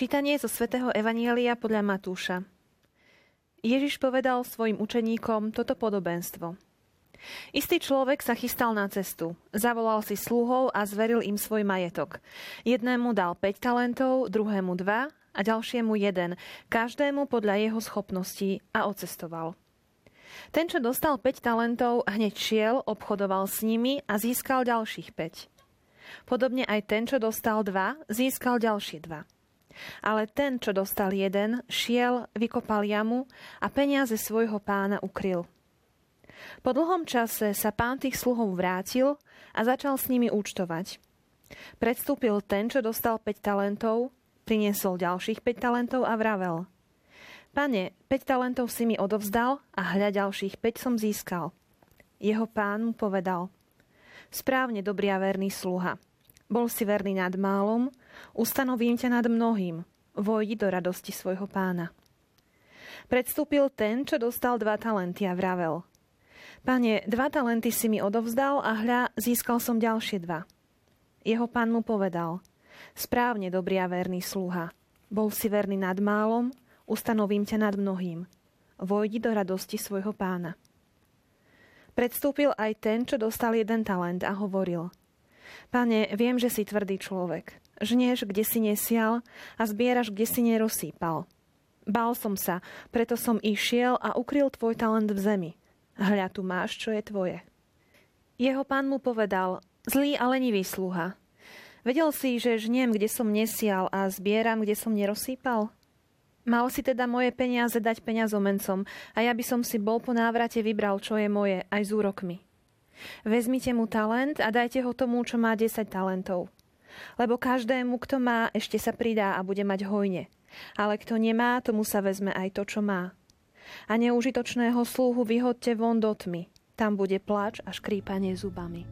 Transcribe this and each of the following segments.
Čítanie zo svätého Evanjelia podľa Matúša. Ježiš povedal svojim učeníkom toto podobenstvo. Istý človek sa chystal na cestu. Zavolal si sluhov a zveril im svoj majetok. Jednému dal 5 talentov, druhému 2 a ďalšiemu 1, každému podľa jeho schopností, a odcestoval. Ten, čo dostal 5 talentov, hneď šiel, obchodoval s nimi a získal ďalších 5. Podobne aj ten, čo dostal 2, získal ďalšie 2. Ale ten, čo dostal 1, šiel, vykopal jamu a peniaze svojho pána ukryl. Po dlhom čase sa pán tých sluhov vrátil a začal s nimi účtovať. Predstúpil ten, čo dostal 5 talentov, priniesol ďalších 5 talentov a vravel: Pane, 5 talentov si mi odovzdal a hľa ďalších 5 som získal. Jeho pán mu povedal: Správne, dobrý a verný sluha. Bol si verný nad málom, ustanovím ťa nad mnohým. Vojdi do radosti svojho pána. Predstúpil ten, čo dostal 2 talenty a vravel: Pane, 2 talenty si mi odovzdal a hľa, získal som ďalšie 2. Jeho pán mu povedal: Správne, dobrý a verný sluha. Bol si verný nad málom, ustanovím ťa nad mnohým. Vojdi do radosti svojho pána. Predstúpil aj ten, čo dostal 1 talent a hovoril: Pane, viem, že si tvrdý človek. Žnieš, kde si nesial, a zbieraš, kde si nerozsýpal. Bál som sa, preto som išiel a ukryl tvoj talent v zemi. Hľa, tu máš, čo je tvoje. Jeho pán mu povedal: Zlý a lenivý sluha. Vedel si, že žniem, kde som nesial, a zbieram, kde som nerozsýpal? Mal si teda moje peniaze dať peňazomencom, a ja by som si bol po návrate vybral, čo je moje, aj s úrokmi. Vezmite mu talent a dajte ho tomu, čo má 10 talentov. Lebo každému, kto má, ešte sa pridá a bude mať hojne. Ale kto nemá, tomu sa vezme aj to, čo má. A neužitočného sluhu vyhodte von do tmy. Tam bude pláč a škrípanie zubami.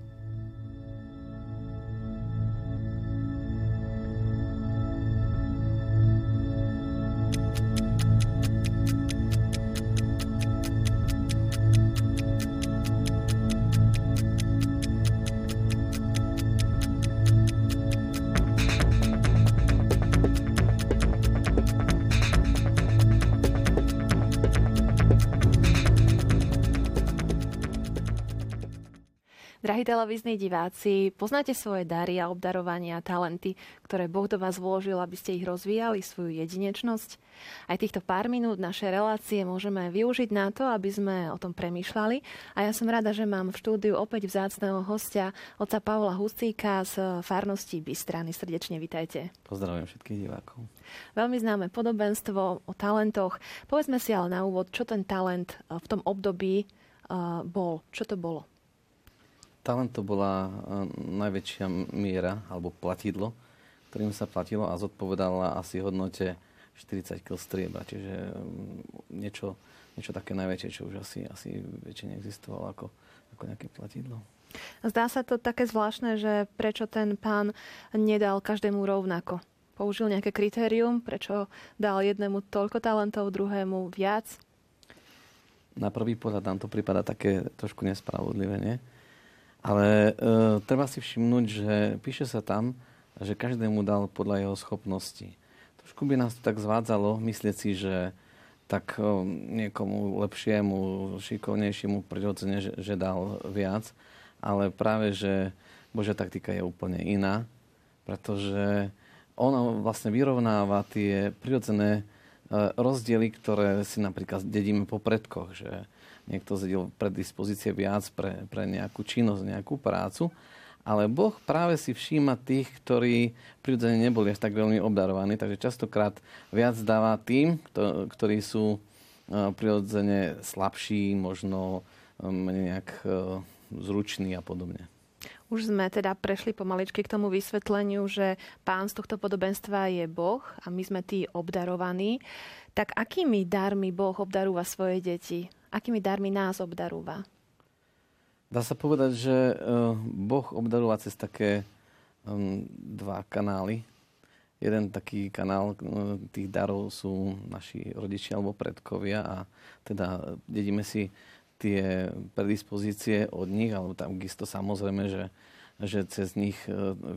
Drahí televízni diváci, poznáte svoje dary a obdarovania, talenty, ktoré Boh do vás vložil, aby ste ich rozvíjali, svoju jedinečnosť? Aj týchto pár minút naše relácie môžeme využiť na to, aby sme o tom premýšľali. A ja som rada, že mám v štúdiu opäť vzácneho hostia, otca Pavla Hustíka z farnosti Bystrany. Srdečne vitajte. Pozdravujem všetkých divákov. Veľmi známe podobenstvo o talentoch. Povedzme si ale na úvod, čo ten talent v tom období bol. Čo to bolo? Talent to bola najväčšia miera, alebo platidlo, ktorým sa platilo, a zodpovedala asi hodnote 40 kg striebra. Čiže niečo také najväčšie, čo už asi väčšie neexistovalo ako nejaké platidlo. Zdá sa to také zvláštne, že prečo ten pán nedal každému rovnako. Použil nejaké kritérium, prečo dal jednému toľko talentov, druhému viac? Na prvý pohľad nám to prípada také trošku nespravodlivé, nie? Ale treba si všimnúť, že píše sa tam, že každému dal podľa jeho schopností. Trošku by nás to tak zvádzalo myslieť si, že tak niekomu lepšiemu, šikovnejšiemu prirodzene, že dal viac. Ale práve, že Božia taktika je úplne iná, pretože ono vlastne vyrovnáva tie prirodzené rozdiely, ktoré si napríklad dedíme po predkoch, že niekto zjedil predispozície viac pre nejakú činnosť, nejakú prácu. Ale Boh práve si všíma tých, ktorí prirodzene neboli až tak veľmi obdarovaní. Takže častokrát viac dáva tým, ktorí sú prirodzene slabší, možno nejak zruční a podobne. Už sme teda prešli pomaličky k tomu vysvetleniu, že pán z tohto podobenstva je Boh a my sme tí obdarovaní. Tak akými darmi Boh obdarúva svoje deti? Akými darmi nás obdarúva? Dá sa povedať, že Boh obdarúva cez také 2 kanály. Jeden taký kanál tých darov sú naši rodičia alebo predkovia, a teda dedíme si tie predispozície od nich, alebo takisto samozrejme, že cez nich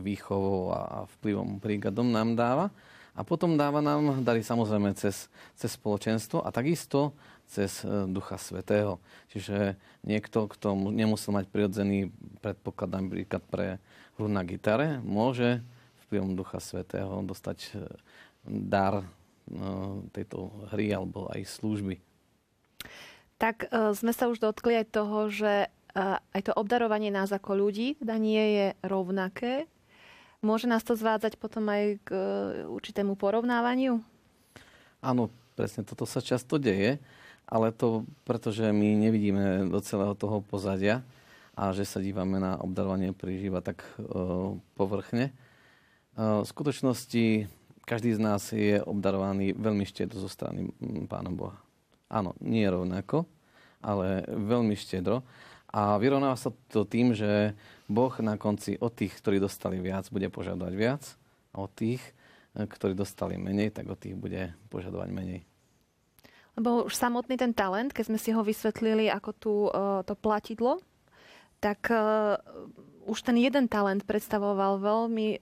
výchovou a vplyvom príkladom nám dáva. a potom dáva nám dary samozrejme cez spoločenstvo a takisto cez Ducha Svätého. Čiže niekto, kto nemusel mať prirodzený predpoklad napríklad pre hru na gitare, môže vplyvom Ducha Svätého dostať dar tejto hry alebo aj služby. Tak sme sa už dotkli aj toho, že aj to obdarovanie nás ako ľudí teda nie je rovnaké. Môže nás to zvádzať potom aj k určitému porovnávaniu? Áno, presne toto sa často deje, ale to pretože my nevidíme do celého toho pozadia a že sa dívame na obdarovanie príliš iba tak povrchne. V skutočnosti každý z nás je obdarovaný veľmi štedro zo strany Pána Boha. Áno, nie rovnako, ale veľmi štedro. A vyrovnáva sa to tým, že Boh na konci od tých, ktorí dostali viac, bude požadovať viac a od tých, ktorí dostali menej, tak od tých bude požadovať menej. Lebo už samotný ten talent, keď sme si ho vysvetlili ako to platidlo, tak už ten jeden talent predstavoval veľmi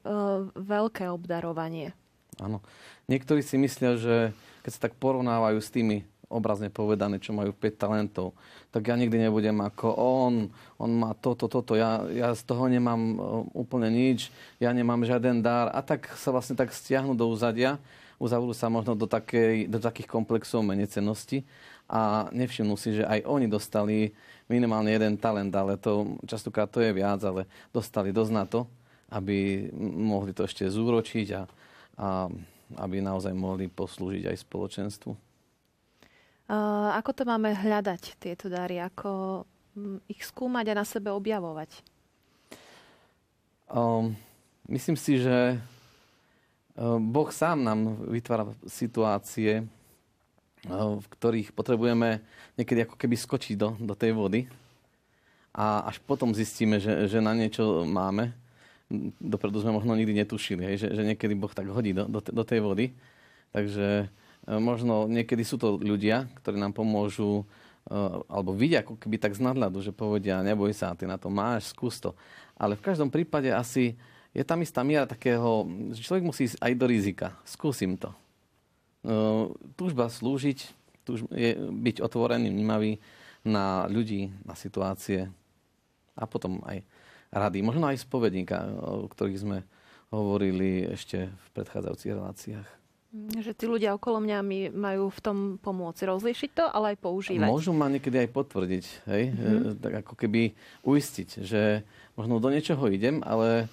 veľké obdarovanie. Áno. Niektorí si myslia, že keď sa tak porovnávajú s tými obrazne povedané, čo majú 5 talentov, tak ja nikdy nebudem ako on má toto, ja z toho nemám úplne nič, ja nemám žiaden dar a tak sa vlastne tak stiahnu do uzadia, uzavrú sa možno do takých komplexov menecennosti a nevšimnú si, že aj oni dostali minimálne jeden talent, ale to častokrát to je viac, ale dostali dosť na to, aby mohli to ešte zúročiť a aby naozaj mohli poslúžiť aj spoločenstvu. Ako to máme hľadať, tieto dary? Ako ich skúmať a na sebe objavovať? Myslím si, že Boh sám nám vytvára situácie, v ktorých potrebujeme niekedy ako keby skočiť do tej vody a až potom zistíme, že na niečo máme. Dopredu sme možno nikdy netušili, hej, že niekedy Boh tak hodí do tej vody. Takže možno niekedy sú to ľudia, ktorí nám pomôžu, alebo vidia ako keby tak z nadľadu, že povedia, neboj sa, ty na to máš, skús to. Ale v každom prípade asi je tam istá miera takého, že človek musí ísť aj do rizika. Skúsim to. Túžba slúžiť, je byť otvorený, vnímavý na ľudí, na situácie a potom aj rady. Možno aj spovedníka, o ktorých sme hovorili ešte v predchádzajúcich reláciách. Že tí ľudia okolo mňa mi majú v tom pomôcť rozlíšiť to, ale aj používať. Môžu ma niekedy aj potvrdiť, hej? Tak ako keby uistiť, že možno do niečoho idem, ale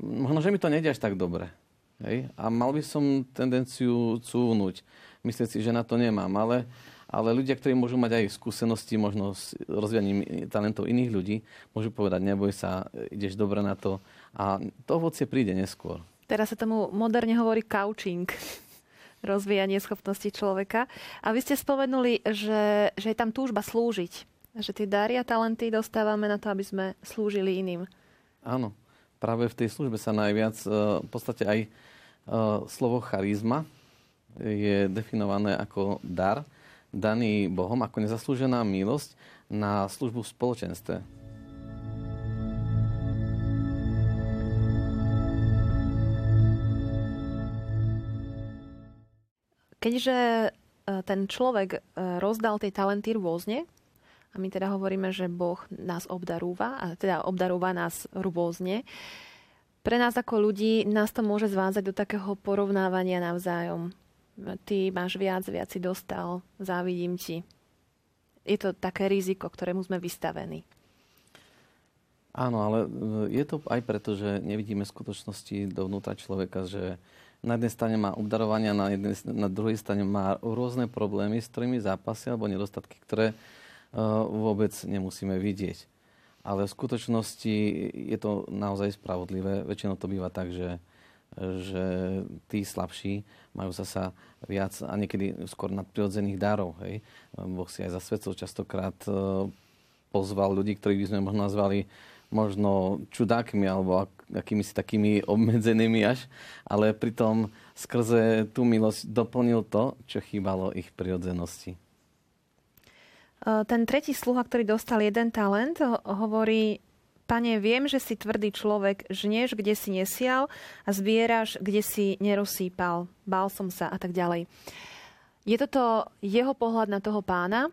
možno, že mi to nejde až tak dobre. Hej? A mal by som tendenciu cúvnuť, myslieť si, že na to nemám, ale ľudia, ktorí môžu mať aj skúsenosti, možno s rozvíjaním talentov iných ľudí, môžu povedať, neboj sa, ideš dobre na to a to ovocie príde neskôr. Teraz sa tomu moderne hovorí coaching, rozvíjanie schopností človeka. A vy ste spomenuli, že je tam túžba slúžiť. Že tie dary a talenty dostávame na to, aby sme slúžili iným. Áno, práve v tej službe sa najviac, v podstate aj slovo charizma je definované ako dar, daný Bohom ako nezaslúžená milosť na službu v spoločenstve. Keďže ten človek rozdal tie talenty rôzne, a my teda hovoríme, že Boh nás obdarúva, a teda obdarúva nás rôzne, pre nás ako ľudí nás to môže zvázať do takého porovnávania navzájom. Ty máš viac si dostal, závidím ti. Je to také riziko, ktorému sme vystavení. Áno, ale je to aj preto, že nevidíme skutočnosti dovnútra človeka, že na jednej strane má obdarovania, na druhej strane má rôzne problémy, s ktorými zápasy alebo nedostatky, ktoré vôbec nemusíme vidieť. Ale v skutočnosti je to naozaj spravodlivé. Väčšinou to býva tak, že tí slabší majú zasa viac a niekedy skôr nadprirodzených darov. Hej. Boh si aj za svedcov častokrát pozval ľudí, ktorých by sme možno nazvali čudákmi alebo akýmisi takými obmedzenými až, ale pritom skrze tú milosť doplnil to, čo chýbalo ich prirodzenosti. Ten tretí sluha, ktorý dostal jeden talent, hovorí, Pane, viem, že si tvrdý človek, žnieš, kde si nesial a zbieraš, kde si nerozsýpal. Bál som sa a tak ďalej. Je toto jeho pohľad na toho pána?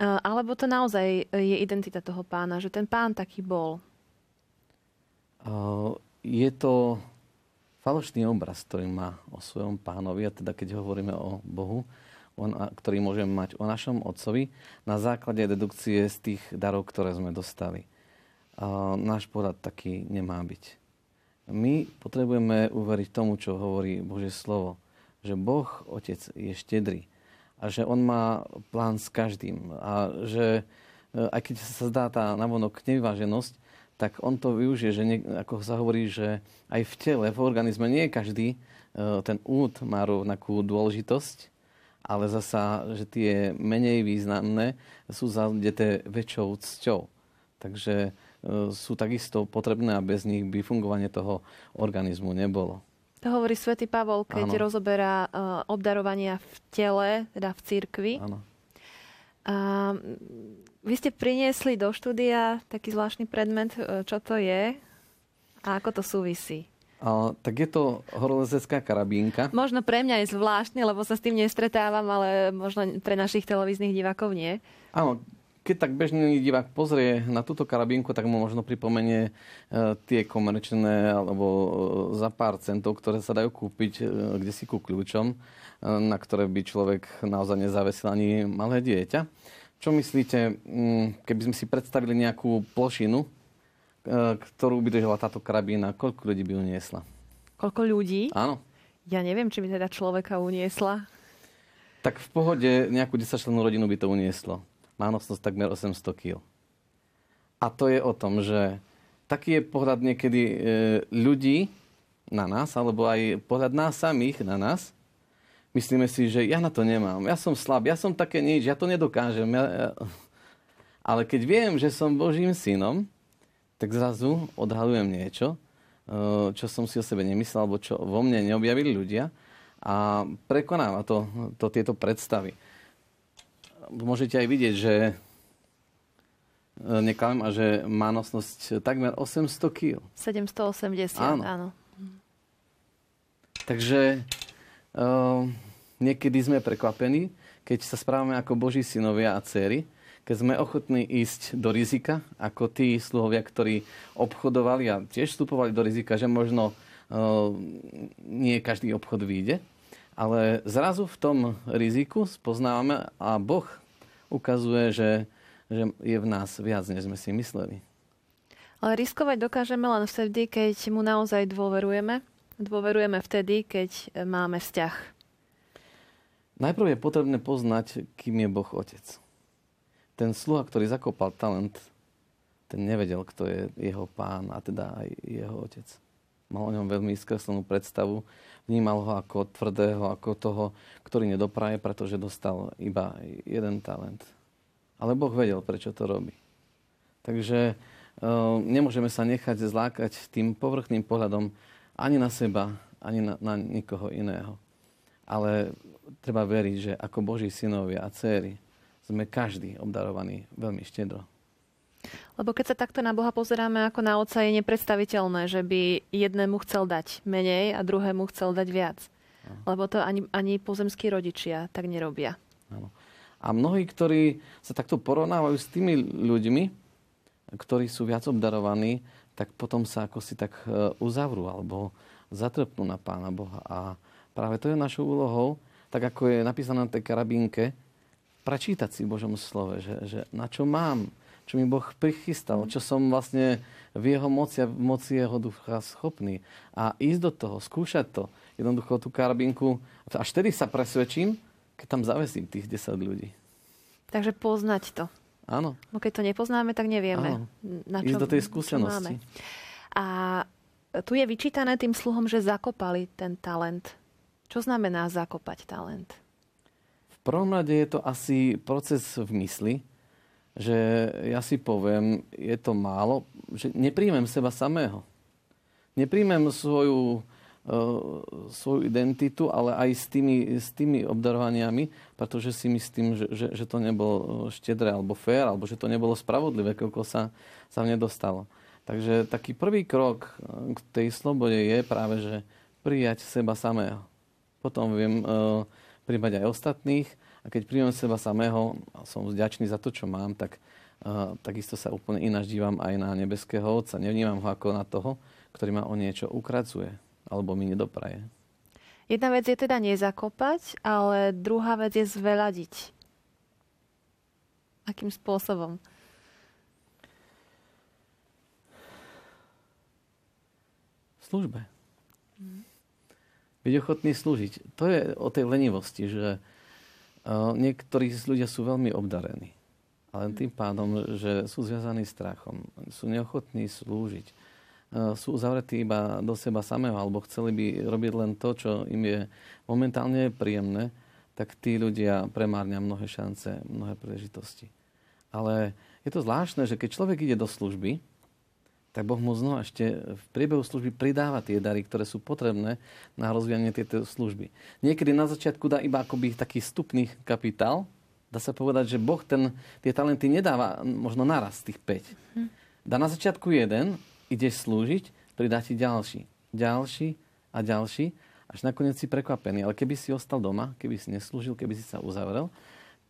Alebo to naozaj je identita toho pána? Že ten pán taký bol? Je to falošný obraz, ktorý má o svojom pánovi. A teda keď hovoríme o Bohu, ktorý môžeme mať o našom otcovi na základe dedukcie z tých darov, ktoré sme dostali. Náš pohľad taký nemá byť. My potrebujeme uveriť tomu, čo hovorí Božie slovo. Že Boh, Otec, je štedrý. A že On má plán s každým. A že aj keď sa zdá tá navonok nevyváženosť, tak On to využije, že ako sa hovorí, že aj v tele, v organizme nie každý ten út má rovnakú dôležitosť, ale zasa, že tie menej významné sú zadeté väčšou cťou. Takže sú takisto potrebné a bez nich by fungovanie toho organizmu nebolo. To hovorí svätý Pavol, keď rozoberá obdarovania v tele, teda v cirkvi. Áno. Vy ste priniesli do štúdia taký zvláštny predmet, čo to je a ako to súvisí. Tak je to horolezecká karabínka. Možno pre mňa je zvláštne, lebo sa s tým nestretávam, ale možno pre našich televíznych divákov nie. Áno, keď tak bežný divák pozrie na túto karabínku, tak mu možno pripomenie tie komerčné alebo za pár centov, ktoré sa dajú kúpiť kdesi ku kľúčom, na ktoré by človek naozaj nezávesil ani malé dieťa. Čo myslíte, keby sme si predstavili nejakú plošinu, ktorú by držala táto karabína, koľko ľudí by uniesla? Koľko ľudí? Áno. Ja neviem, či by teda človeka uniesla. Tak v pohode nejakú 10-člennú rodinu by to unieslo. Má nosnosť takmer 800 kg. A to je o tom, že taký je pohľad niekedy ľudí na nás, alebo aj pohľad nás samých na nás. Myslíme si, že ja na to nemám, ja som slab, ja som také nič, ja to nedokážem. Ale keď viem, že som Božím synom, tak zrazu odhalujem niečo, čo som si o sebe nemyslel, alebo čo vo mne neobjavili ľudia a prekonáva to tieto predstavy. Môžete aj vidieť, že neklamem a že má nosnosť takmer 800 kg. 780, áno. Takže niekedy sme prekvapení, keď sa správame ako Boží synovia a dcery, keď sme ochotní ísť do rizika, ako tí sluhovia, ktorí obchodovali a tiež vstupovali do rizika, že možno nie každý obchod vyjde, ale zrazu v tom riziku spoznávame a Boh ukazuje, že je v nás viac, než sme si mysleli. Ale riskovať dokážeme len vtedy, keď mu naozaj dôverujeme. Dôverujeme vtedy, keď máme vzťah. Najprv je potrebné poznať, kým je Boh Otec. Ten sluha, ktorý zakopal talent, ten nevedel, kto je jeho pán a teda aj jeho otec. Mal o ňom veľmi skreslenú predstavu. Vnímal ho ako tvrdého, ako toho, ktorý nedopraje, pretože dostal iba jeden talent. Ale Boh vedel, prečo to robí. Takže nemôžeme sa nechať zlákať tým povrchným pohľadom ani na seba, ani na nikoho iného. Ale treba veriť, že ako Boží synovia a dcéry sme každý obdarovaní veľmi štedro. Lebo keď sa takto na Boha pozeráme ako na otca, je nepredstaviteľné, že by jednému chcel dať menej a druhému chcel dať viac. Aha. Lebo to ani pozemskí rodičia tak nerobia. Áno. A mnohí, ktorí sa takto porovnávajú s tými ľuďmi, ktorí sú viac obdarovaní, tak potom sa ako si tak uzavrú alebo zatrpnú na Pána Boha. A práve to je našou úlohou, tak ako je napísané na tej karabínke, prečítať si v Božom slove, že na čo mám, čo mi Boh prichystal, čo som vlastne v jeho moci a v moci jeho ducha schopný. A ísť do toho, skúšať to, jednoducho tú karabinku, až tedy sa presvedčím, keď tam zavesím tých 10 ľudí. Takže poznať to. Áno. Bo keď to nepoznáme, tak nevieme. Áno. Na čo, ísť do tej skúsenosti. A tu je vyčítané tým sluhom, že zakopali ten talent. Čo znamená zakopať talent? V prvom rade je to asi proces v mysli, že ja si poviem, je to málo, že nepríjmem seba samého. Nepríjmem svoju identitu, ale aj s tými obdarovaniami, pretože si myslím, že to nebolo štedré alebo fér, alebo že to nebolo spravodlivé, koľko sa mne dostalo. Takže taký prvý krok k tej slobode je práve, že prijať seba samého. Potom viem prijať aj ostatných a keď prijem seba samého a som vďačný za to, čo mám, tak takisto sa úplne ináč dívam aj na nebeského Otca. Nevnímam ho ako na toho, ktorý ma o niečo ukracuje alebo mi nedopraje. Jedna vec je teda nezakopať, ale druhá vec je zveladiť. Akým spôsobom? Službe. Byť ochotný slúžiť. To je o tej lenivosti, že niektorí ľudia sú veľmi obdarení. Ale tým pádom, že sú zviazaní strachom, sú neochotní slúžiť, sú zavretí iba do seba samého, alebo chceli by robiť len to, čo im je momentálne príjemné, tak tí ľudia premárnia mnohé šance, mnohé príležitosti. Ale je to zvláštne, že keď človek ide do služby, tak Boh mu znova ešte v priebehu služby pridáva tie dary, ktoré sú potrebné na rozvíjanie tejto služby. Niekedy na začiatku dá iba akoby taký vstupný kapitál. Dá sa povedať, že Boh tie talenty nedáva možno naraz tých 5. Dá na začiatku jeden, ideš slúžiť, pridá ti ďalší, až nakoniec si prekvapený. Ale keby si ostal doma, keby si neslúžil, keby si sa uzavrel,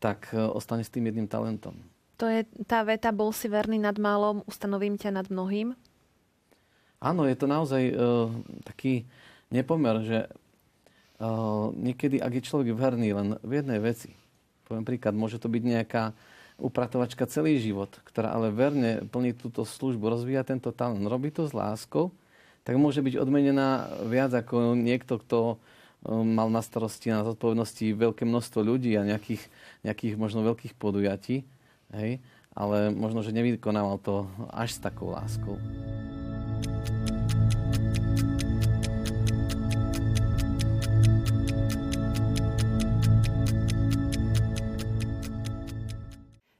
tak ostaneš s tým jedným talentom. To je tá veta, bol si verný nad málom, ustanovím ťa nad mnohým? Áno, je to naozaj taký nepomer, že niekedy, ak je človek verný len v jednej veci, poviem príklad, môže to byť nejaká upratovačka celý život, ktorá ale verne plní túto službu, rozvíja tento talent, robí to s láskou, tak môže byť odmenená viac ako niekto, kto mal na starosti, na zodpovednosti veľké množstvo ľudí a nejakých možno veľkých podujatí. Hej, ale možno, že nevykonával to až s takou láskou.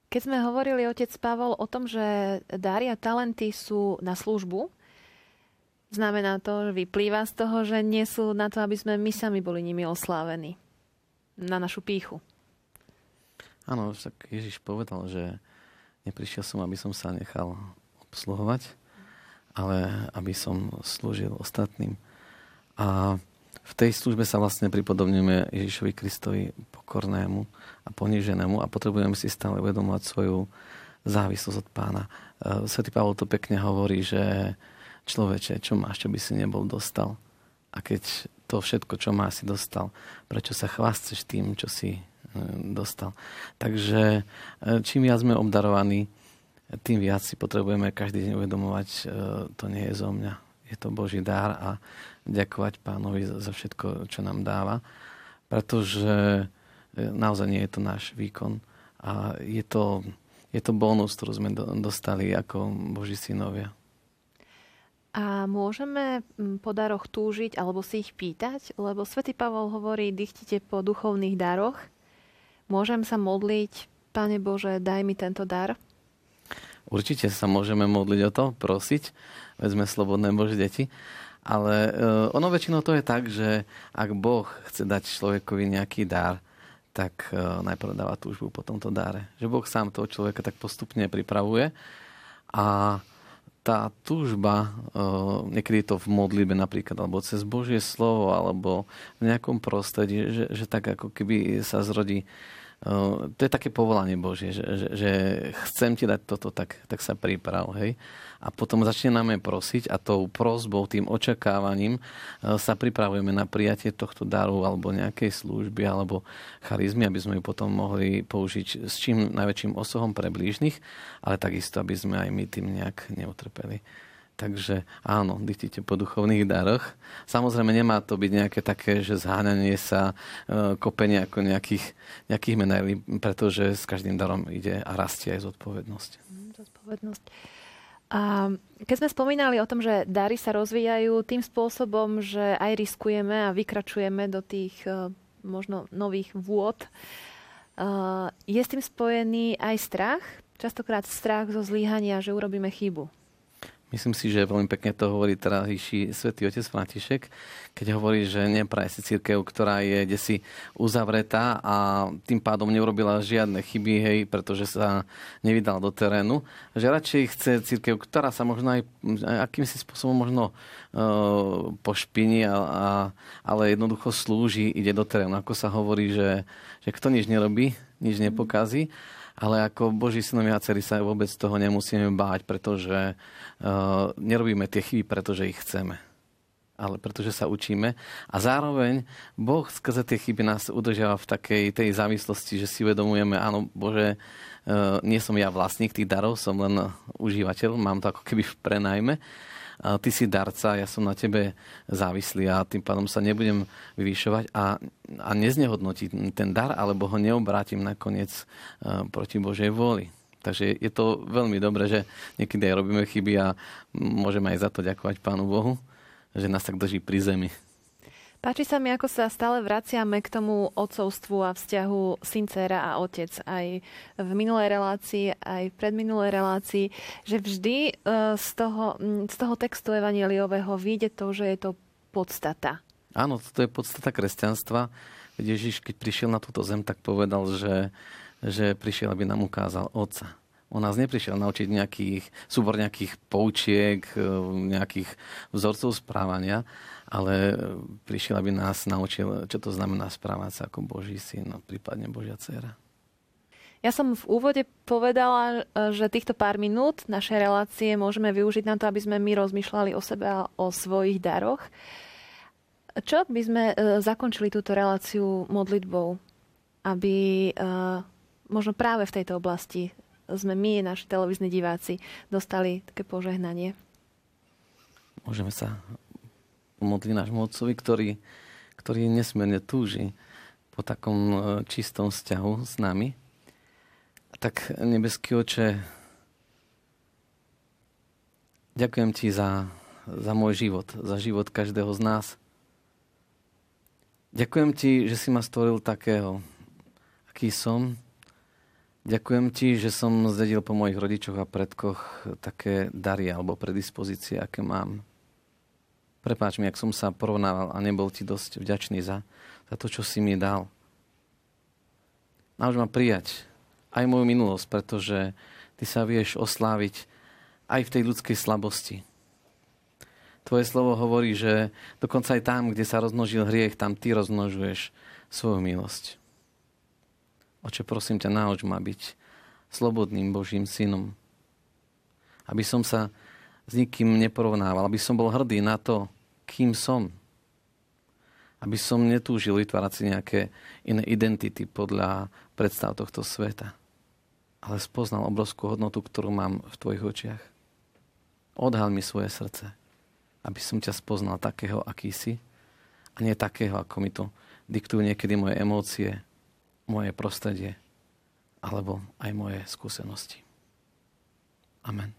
Keď sme hovorili, otec Pavol, o tom, že dary a talenty sú na službu, znamená to, že vyplýva z toho, že nie sú na to, aby sme my sami boli nimi oslávení. Na našu pýchu. Áno, však Ježiš povedal, že neprišiel som, aby som sa nechal obsluhovať, ale aby som slúžil ostatným. A v tej službe sa vlastne pripodobňujeme Ježišovi Kristovi pokornému a poníženému a potrebujeme si stále uvedomovať svoju závislosť od Pána. Sv. Pavol to pekne hovorí, že človeče, čo máš, čo by si nebol dostal? A keď to všetko, čo máš, si dostal, prečo sa chvásceš tým, čo si dostal. Takže čím viac sme obdarovaní, tým viac si potrebujeme každý deň uvedomovať, to nie je zo mňa. Je to Boží dar a ďakovať Pánovi za všetko, čo nám dáva. Pretože naozaj nie je to náš výkon. A je to bónus, ktorú sme dostali ako Boží synovia. A môžeme po daroch túžiť alebo si ich pýtať? Lebo svätý Pavol hovorí, dýchtite po duchovných daroch. Môžem sa modliť, Pane Bože, daj mi tento dar? Určite sa môžeme modliť o to, prosiť, veď sme slobodné Božie deti, ale ono väčšinou to je tak, že ak Boh chce dať človekovi nejaký dar, tak najprv dáva túžbu po tomto dáre. Že Boh sám toho človeka tak postupne pripravuje a tá túžba, niekedy je to v modlitbe napríklad, alebo cez Božie slovo, alebo v nejakom prostredí, že tak ako keby sa zrodí. To je také povolanie Božie, že chcem ti dať toto, tak sa priprav. Hej? A potom začíname prosiť a tou prosbou, tým očakávaním sa pripravujeme na prijatie tohto daru, alebo nejakej služby, alebo charizmy, aby sme ju potom mohli použiť s čím najväčším osohom pre blížnych, ale takisto, aby sme aj my tým nejak neutrpeli. Takže áno, dýchtite po duchovných daroch. Samozrejme, nemá to byť nejaké také, že zháňanie sa, kopenie ako nejakých medailí, pretože s každým darom ide a rastie aj zodpovednosť. Zodpovednosť. A keď sme spomínali o tom, že dary sa rozvíjajú tým spôsobom, že aj riskujeme a vykračujeme do tých možno nových vôd, je s tým spojený aj strach? Častokrát strach zo zlyhania, že urobíme chybu. Myslím si, že veľmi pekne to hovorí terajší svätý otec František, keď hovorí, že nepraje si cirkev, ktorá je kdesi uzavretá a tým pádom neurobila žiadne chyby, hej, pretože sa nevydala do terénu. Že radšej chce cirkev, ktorá sa možno aj akýmsi spôsobom možno pošpini, ale jednoducho slúži, ide do terénu. Ako sa hovorí, že kto nič nerobí, nič nepokazí. Ale ako Boží synovia a dcery sa vôbec toho nemusíme báť, pretože nerobíme tie chyby, pretože ich chceme. Ale pretože sa učíme. A zároveň Boh skrze tie chyby nás udržiava v takej tej závislosti, že si uvedomujeme, áno, Bože, nie som ja vlastník tých darov, som len užívateľ, mám to ako keby v prenajme. Ty si darca, ja som na tebe závislý a tým pádom sa nebudem vyvyšovať a neznehodnotiť ten dar, alebo ho neobrátim nakoniec proti Božej vôli. Takže je to veľmi dobré, že niekedy aj robíme chyby a môžeme aj za to ďakovať Pánu Bohu, že nás tak drží pri zemi. Páči sa mi, ako sa stále vraciame k tomu otcovstvu a vzťahu syn, dcéra a otec. Aj v minulej relácii, aj v predminulej relácii, že vždy z toho textu evanjeliového vyjde to, že je to podstata. Áno, toto je podstata kresťanstva. Ježiš, keď prišiel na túto zem, tak povedal, že prišiel, aby nám ukázal otca. On nás neprišiel naučiť súbor nejakých poučiek, nejakých vzorcov správania, ale prišiel, aby nás naučil, čo to znamená správať sa ako Boží syn, prípadne Božia dcéra. Ja som v úvode povedala, že týchto pár minút našej relácie môžeme využiť na to, aby sme my rozmýšľali o sebe a o svojich daroch. Čo by sme zakončili túto reláciu modlitbou, aby možno práve v tejto oblasti sme my, naši televízni diváci, dostali také požehnanie. Môžeme sa modliť nášmu Otcovi, ktorý nesmierne túži po takom čistom vzťahu s nami. Tak, nebeský Oče, ďakujem Ti za môj život, za život každého z nás. Ďakujem Ti, že si ma stvoril takého, aký som. Ďakujem Ti, že som zdedil po mojich rodičoch a predkoch také dary alebo predispozície, aké mám. Prepáč mi, ak som sa porovnával a nebol Ti dosť vďačný za to, čo si mi dal. Nauč ma prijať aj moju minulosť, pretože Ty sa vieš osláviť aj v tej ľudskej slabosti. Tvoje slovo hovorí, že dokonca aj tam, kde sa rozmnožil hriech, tam Ty rozmnožuješ svoju milosť. Oče, prosím ťa, nauč ma byť slobodným Božím synom. Aby som sa s nikým neporovnával. Aby som bol hrdý na to, kým som. Aby som netúžil vytvárať si nejaké iné identity podľa predstav tohto sveta. Ale spoznal obrovskú hodnotu, ktorú mám v Tvojich očiach. Odhaľ mi svoje srdce. Aby som ťa spoznal takého, aký si. A nie takého, ako mi to diktujú niekedy moje emócie, moje prostredie, alebo aj moje skúsenosti. Amen.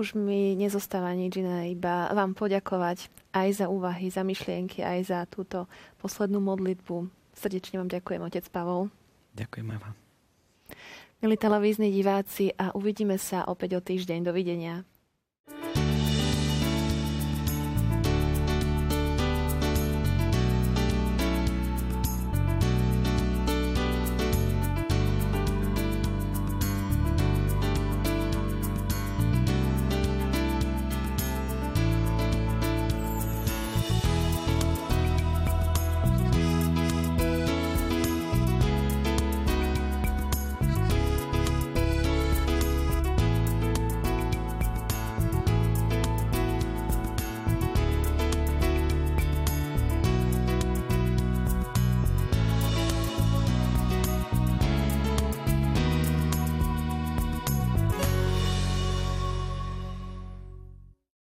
Už mi nezostáva nič iné, iba vám poďakovať aj za úvahy, za myšlienky, aj za túto poslednú modlitbu. Srdečne vám ďakujem, otec Pavol. Ďakujem aj vám. Milí televízni diváci, a uvidíme sa opäť o týždeň. Dovidenia.